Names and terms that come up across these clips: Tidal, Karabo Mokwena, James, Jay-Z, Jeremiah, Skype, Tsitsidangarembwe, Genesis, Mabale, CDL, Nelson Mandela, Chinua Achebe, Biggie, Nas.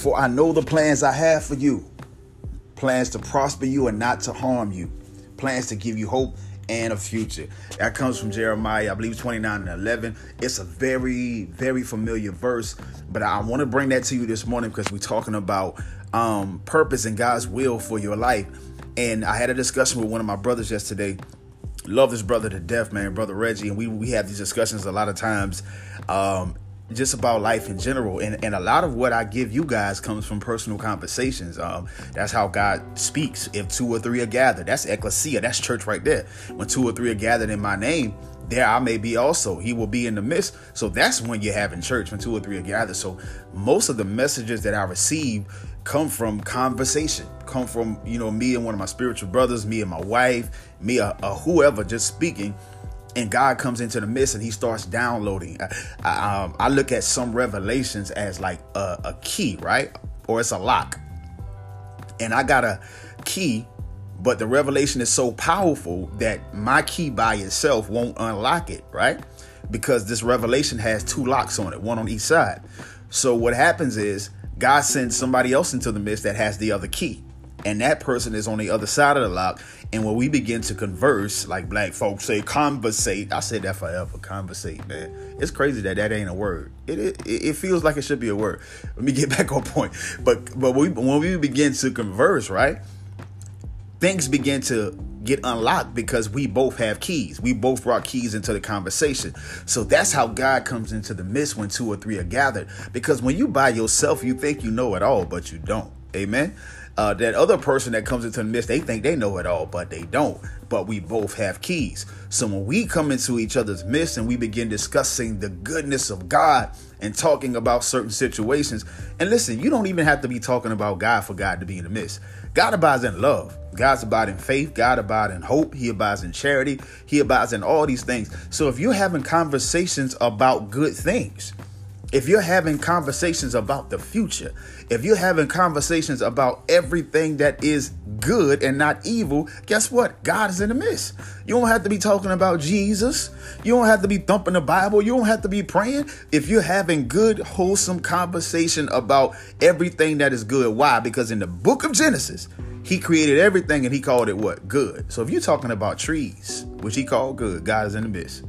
For I know the plans I have for you, plans to prosper you and not to harm you, plans to give you hope and a future. That comes from Jeremiah, I believe 29:11. It's a very, very familiar verse, but I want to bring that to you this morning because we're talking about purpose and God's will for your life. And I had a discussion with one of my brothers yesterday. Love this brother to death, man, Brother Reggie. And we have these discussions a lot of times, just about life in general. And a lot of what I give you guys comes from personal conversations. That's how God speaks. If two or three are gathered, that's ecclesia. That's church right there. When two or three are gathered in my name, there I may be also. He will be in the midst. So that's when you're having church, when two or three are gathered. So most of the messages that I receive come from conversation, come from, you know, me and one of my spiritual brothers, me and my wife, me or whoever just speaking. And God comes into the midst and he starts downloading. I look at some revelations as like a key, right? Or it's a lock. And I got a key, but the revelation is so powerful that my key by itself won't unlock it, right? Because this revelation has two locks on it, one on each side. So what happens is God sends somebody else into the midst that has the other key. And that person is on the other side of the lock. And when we begin to converse, like black folks say, conversate. I said that forever. Conversate, man. It's crazy that ain't a word. It feels like it should be a word. Let me get back on point. But when we begin to converse, right, things begin to get unlocked because we both have keys. We both brought keys into the conversation. So that's how God comes into the midst when two or three are gathered. Because when you by yourself, you think you know it all, but you don't. Amen. That other person that comes into the midst, they think they know it all, but they don't. But we both have keys. So when we come into each other's midst and we begin discussing the goodness of God and talking about certain situations. And listen, you don't even have to be talking about God for God to be in the midst. God abides in love. God abides in faith. God abides in hope. He abides in charity. He abides in all these things. So if you're having conversations about good things, if you're having conversations about the future, if you're having conversations about everything that is good and not evil, guess what? God is in the midst. You don't have to be talking about Jesus. You don't have to be thumping the Bible. You don't have to be praying. If you're having good, wholesome conversation about everything that is good. Why? Because in the book of Genesis, he created everything and he called it what? Good. So if you're talking about trees, which he called good, God is in the midst.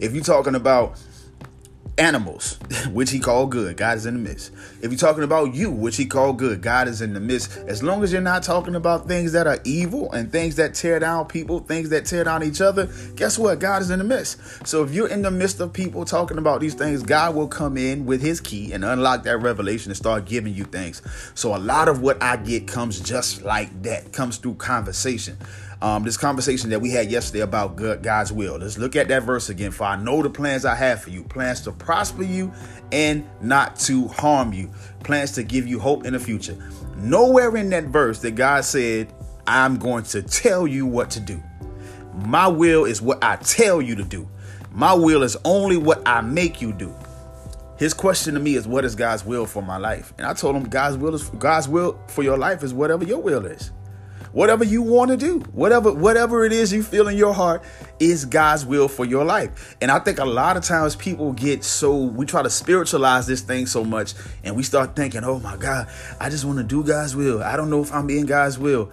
If you're talking about animals, which he called good, God is in the midst. If you're talking about you, which he called good, God is in the midst. As long as you're not talking about things that are evil and things that tear down people, things that tear down each other, guess what? God is in the midst. So if you're in the midst of people talking about these things, God will come in with his key and unlock that revelation and start giving you things. So a lot of what I get comes just like that, comes through conversation. This conversation that we had yesterday about God's will. Let's look at that verse again. For I know the plans I have for you, plans to prosper you and not to harm you, plans to give you hope in the future. Nowhere in that verse that God said, I'm going to tell you what to do. My will is what I tell you to do. My will is only what I make you do. His question to me is, what is God's will for my life? And I told him, God's will for your life is whatever your will is. Whatever you want to do, whatever it is you feel in your heart is God's will for your life. And I think a lot of times people we try to spiritualize this thing so much and we start thinking, oh my God, I just want to do God's will. I don't know if I'm in God's will.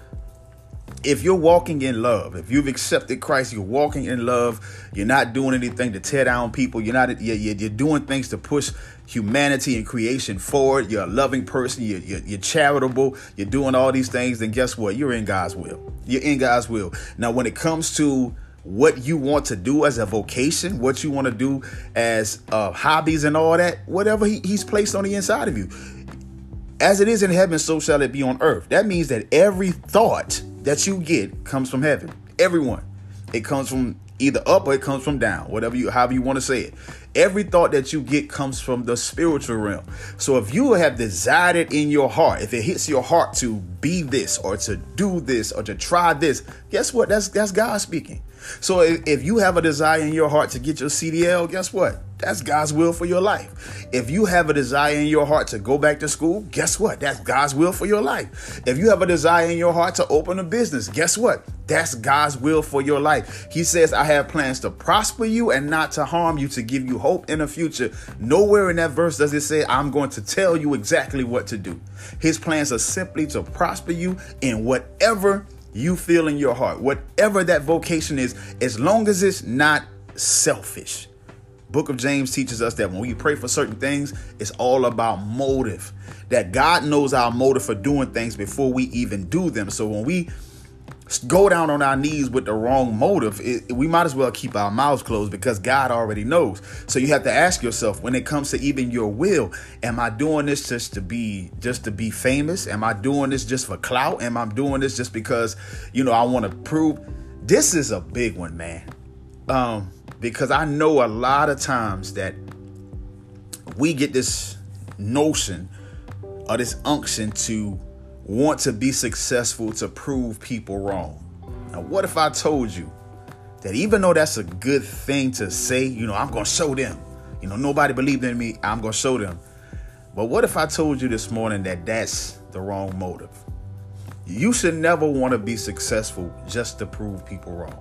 If you're walking in love, if you've accepted Christ, you're walking in love. You're not doing anything to tear down people. You're doing things to push humanity and creation forward. You're a loving person. You're charitable. You're doing all these things. Then guess what? You're in God's will. You're in God's will. Now, when it comes to what you want to do as a vocation, what you want to do as hobbies and all that, whatever he's placed on the inside of you. As it is in heaven, so shall it be on earth. That means that every thought that you get comes from heaven. Everyone. It comes from either up or it comes from down, however you want to say it. Every thought that you get comes from the spiritual realm. So if you have desired it in your heart, if it hits your heart to be this or to do this or to try this, guess what? That's God speaking. So if you have a desire in your heart to get your CDL, guess what? That's God's will for your life. If you have a desire in your heart to go back to school, guess what? That's God's will for your life. If you have a desire in your heart to open a business, guess what? That's God's will for your life. He says, I have plans to prosper you and not to harm you, to give you hope hope in the future. Nowhere in that verse does it say, I'm going to tell you exactly what to do. His plans are simply to prosper you in whatever you feel in your heart, whatever that vocation is, as long as it's not selfish. Book of James teaches us that when we pray for certain things, it's all about motive, that God knows our motive for doing things before we even do them. So when we go down on our knees with the wrong motive, we might as well keep our mouths closed, because God already knows. So you have to ask yourself, when it comes to even your will, am I doing this just to be famous? Am I doing this just for clout? Am I doing this just because, I want to prove? This is a big one, man. Because I know a lot of times that we get this notion or this unction to want to be successful to prove people wrong. Now, what if I told you that even though that's a good thing to say, I'm going to show them, nobody believed in me, I'm going to show them. But what if I told you this morning that that's the wrong motive? You should never want to be successful just to prove people wrong.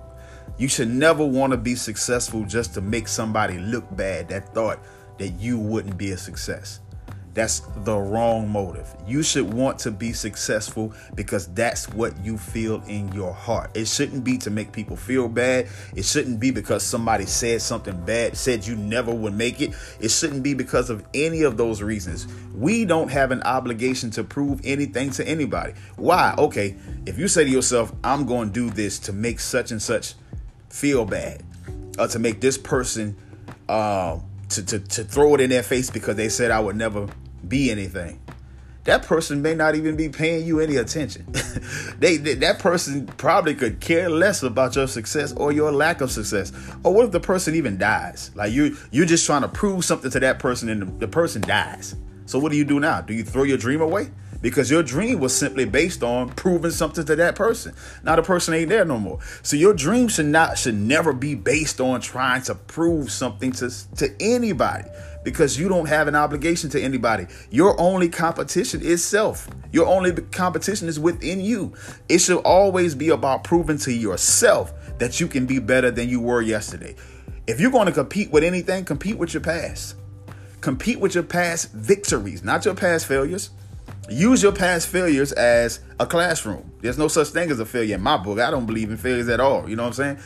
You should never want to be successful just to make somebody look bad that thought that you wouldn't be a success. That's the wrong motive. You should want to be successful because that's what you feel in your heart. It shouldn't be to make people feel bad. It shouldn't be because somebody said something bad, said you never would make it. It shouldn't be because of any of those reasons. We don't have an obligation to prove anything to anybody. Why? Okay, if you say to yourself, I'm going to do this to make such and such feel bad, or to make this person to throw it in their face because they said I would never be anything. That person may not even be paying you any attention. That person probably could care less about your success or your lack of success. Or what if the person even dies? Like you're just trying to prove something to that person, and the person dies. So what do you do now? Do you throw your dream away? Because your dream was simply based on proving something to that person. Now the person ain't there no more. So your dream should never be based on trying to prove something to anybody, because you don't have an obligation to anybody. Your only competition is self. Your only competition is within you. It should always be about proving to yourself that you can be better than you were yesterday. If you're going to compete with anything, compete with your past. Compete with your past victories, not your past failures. Use your past failures as a classroom. There's no such thing as a failure in my book. I don't believe in failures at all. You know what I'm saying?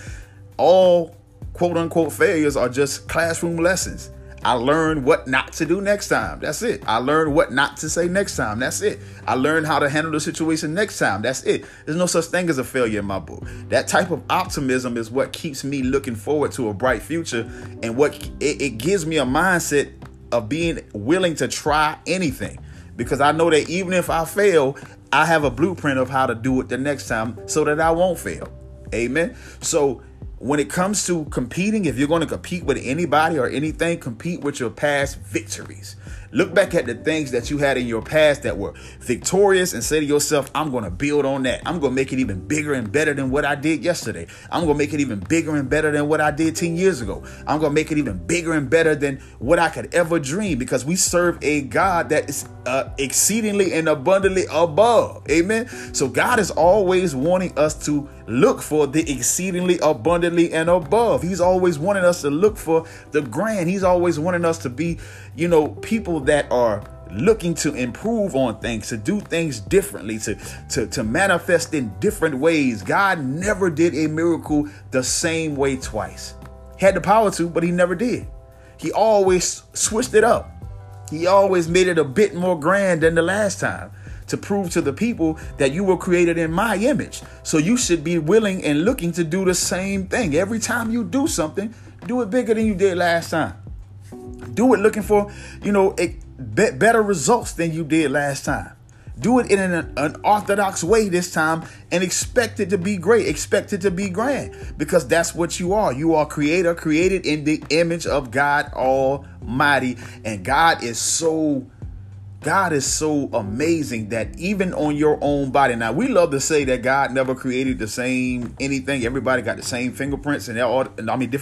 All quote unquote failures are just classroom lessons. I learned what not to do next time. That's it. I learned what not to say next time. That's it. I learned how to handle the situation next time. That's it. There's no such thing as a failure in my book. That type of optimism is what keeps me looking forward to a bright future, and what it gives me a mindset of being willing to try anything. Because I know that even if I fail, I have a blueprint of how to do it the next time so that I won't fail. Amen. So when it comes to competing, if you're going to compete with anybody or anything, compete with your past victories. Look back at the things that you had in your past that were victorious and say to yourself, I'm going to build on that. I'm going to make it even bigger and better than what I did yesterday. I'm going to make it even bigger and better than what I did 10 years ago. I'm going to make it even bigger and better than what I could ever dream, because we serve a God that is exceedingly and abundantly above. Amen. So God is always wanting us to look for the exceedingly abundantly and above. He's always wanting us to look for the grand. He's always wanting us to be, people that are looking to improve on things, to do things differently, to manifest in different ways. God never did a miracle the same way twice. He had the power to, but he never did. He always switched it up. He always made it a bit more grand than the last time, to prove to the people that you were created in my image. So you should be willing and looking to do the same thing. Every time you do something, do it bigger than you did last time. Do it looking for, better results than you did last time. Do it in an orthodox way this time, and expect it to be great. Expect it to be grand, because that's what you are. You are created in the image of God Almighty. And God is so amazing that even on your own body. Now, we love to say that God never created the same anything. Everybody got the same fingerprints different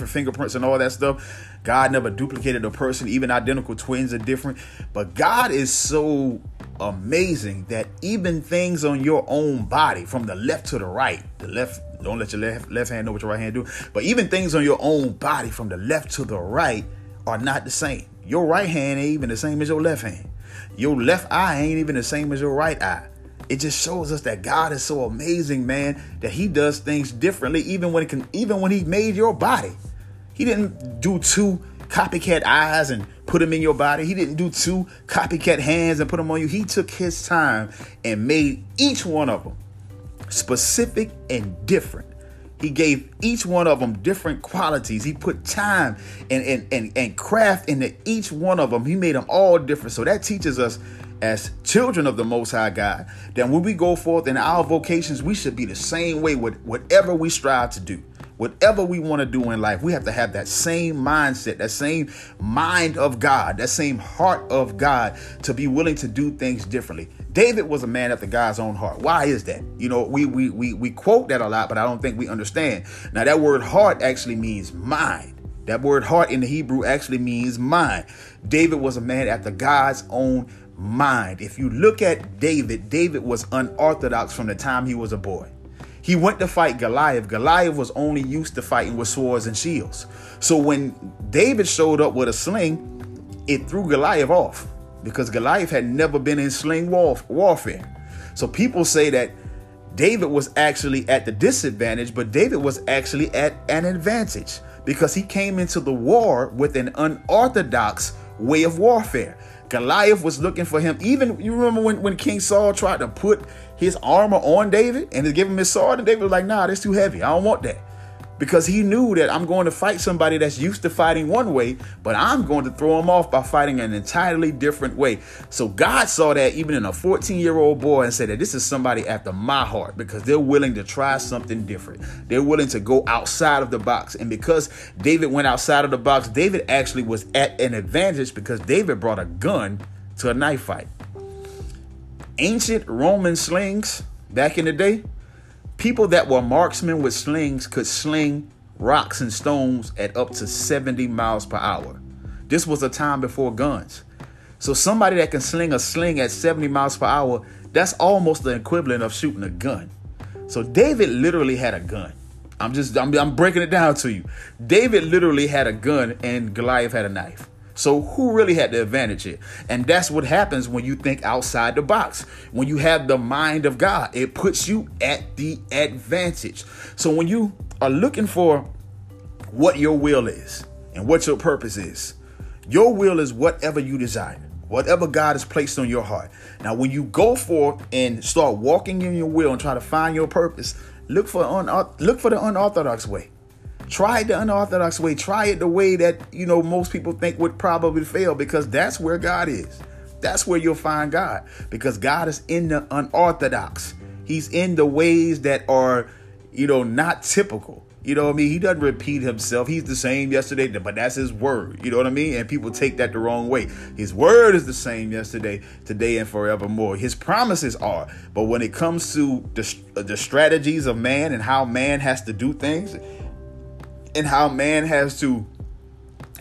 fingerprints and all that stuff. God never duplicated a person. Even identical twins are different. But God is so amazing that even things on your own body, from the left to the right, don't let your left hand know what your right hand do. But even things on your own body from the left to the right are not the same. Your right hand ain't even the same as your left hand. Your left eye ain't even the same as your right eye. It just shows us that God is so amazing, man, that he does things differently, even when he made your body. He didn't do two copycat eyes and put them in your body. He didn't do two copycat hands and put them on you. He took his time and made each one of them specific and different. He gave each one of them different qualities. He put time and craft into each one of them. He made them all different. So that teaches us as children of the Most High God that when we go forth in our vocations, we should be the same way with whatever we strive to do. Whatever we want to do in life, we have to have that same mindset, that same mind of God, that same heart of God to be willing to do things differently. David was a man after God's own heart. Why is that? You know, we quote that a lot, but I don't think we understand. Now, that word heart actually means mind. That word heart in the Hebrew actually means mind. David was a man after God's own mind. If you look at David, David was unorthodox from the time he was a boy. He went to fight Goliath. Goliath was only used to fighting with swords and shields. So when David showed up with a sling, it threw Goliath off because Goliath had never been in sling warfare. So people say that David was actually at the disadvantage, but David was actually at an advantage because he came into the war with an unorthodox way of warfare. Goliath was looking for him. Even you remember when King Saul tried to put his armor on David and to give him his sword, and David was like, nah, that's too heavy. I don't want that, because he knew that I'm going to fight somebody that's used to fighting one way, but I'm going to throw him off by fighting an entirely different way. So God saw that even in a 14-year-old boy and said that this is somebody after my heart, because they're willing to try something different. They're willing to go outside of the box. And because David went outside of the box, David actually was at an advantage because David brought a gun to a knife fight. Ancient Roman slings back in the day, people that were marksmen with slings could sling rocks and stones at up to 70 miles per hour. This was a time before guns. So somebody that can sling a sling at 70 miles per hour, that's almost the equivalent of shooting a gun. So David literally had a gun. I'm breaking it down to you. David literally had a gun and Goliath had a knife. So who really had the advantage here? And that's what happens when you think outside the box. When you have the mind of God, it puts you at the advantage. So when you are looking for what your will is and what your purpose is, your will is whatever you desire, whatever God has placed on your heart. Now, when you go forth and start walking in your will and try to find your purpose, look for the unorthodox way. Try the unorthodox way. Try it the way that, you know, most people think would probably fail, because that's where God is. That's where you'll find God, because God is in the unorthodox. He's in the ways that are, you know, not typical. You know what I mean? He doesn't repeat himself. He's the same yesterday, but that's his word. You know what I mean? And people take that the wrong way. His word is the same yesterday, today, and forevermore. His promises are. But when it comes to the strategies of man and how man has to do things, and how man has to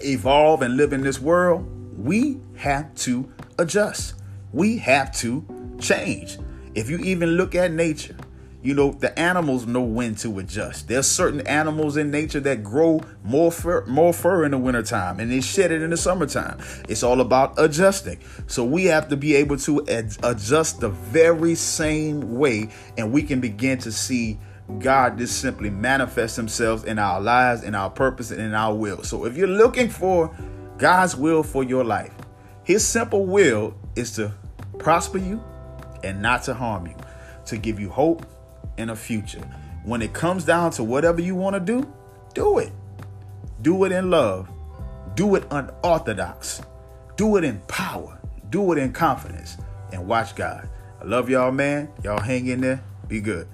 evolve and live in this world, we have to adjust. We have to change. If you even look at nature, you know, the animals know when to adjust. There's certain animals in nature that grow more fur in the wintertime and they shed it in the summertime. It's all about adjusting. So we have to be able to adjust the very same way, and we can begin to see God just simply manifests himself in our lives, in our purpose, and in our will. So if you're looking for God's will for your life, his simple will is to prosper you and not to harm you, to give you hope and a future. When it comes down to whatever you want to do, do it. Do it in love. Do it unorthodox. Do it in power. Do it in confidence. And watch God. I love y'all, man. Y'all hang in there. Be good.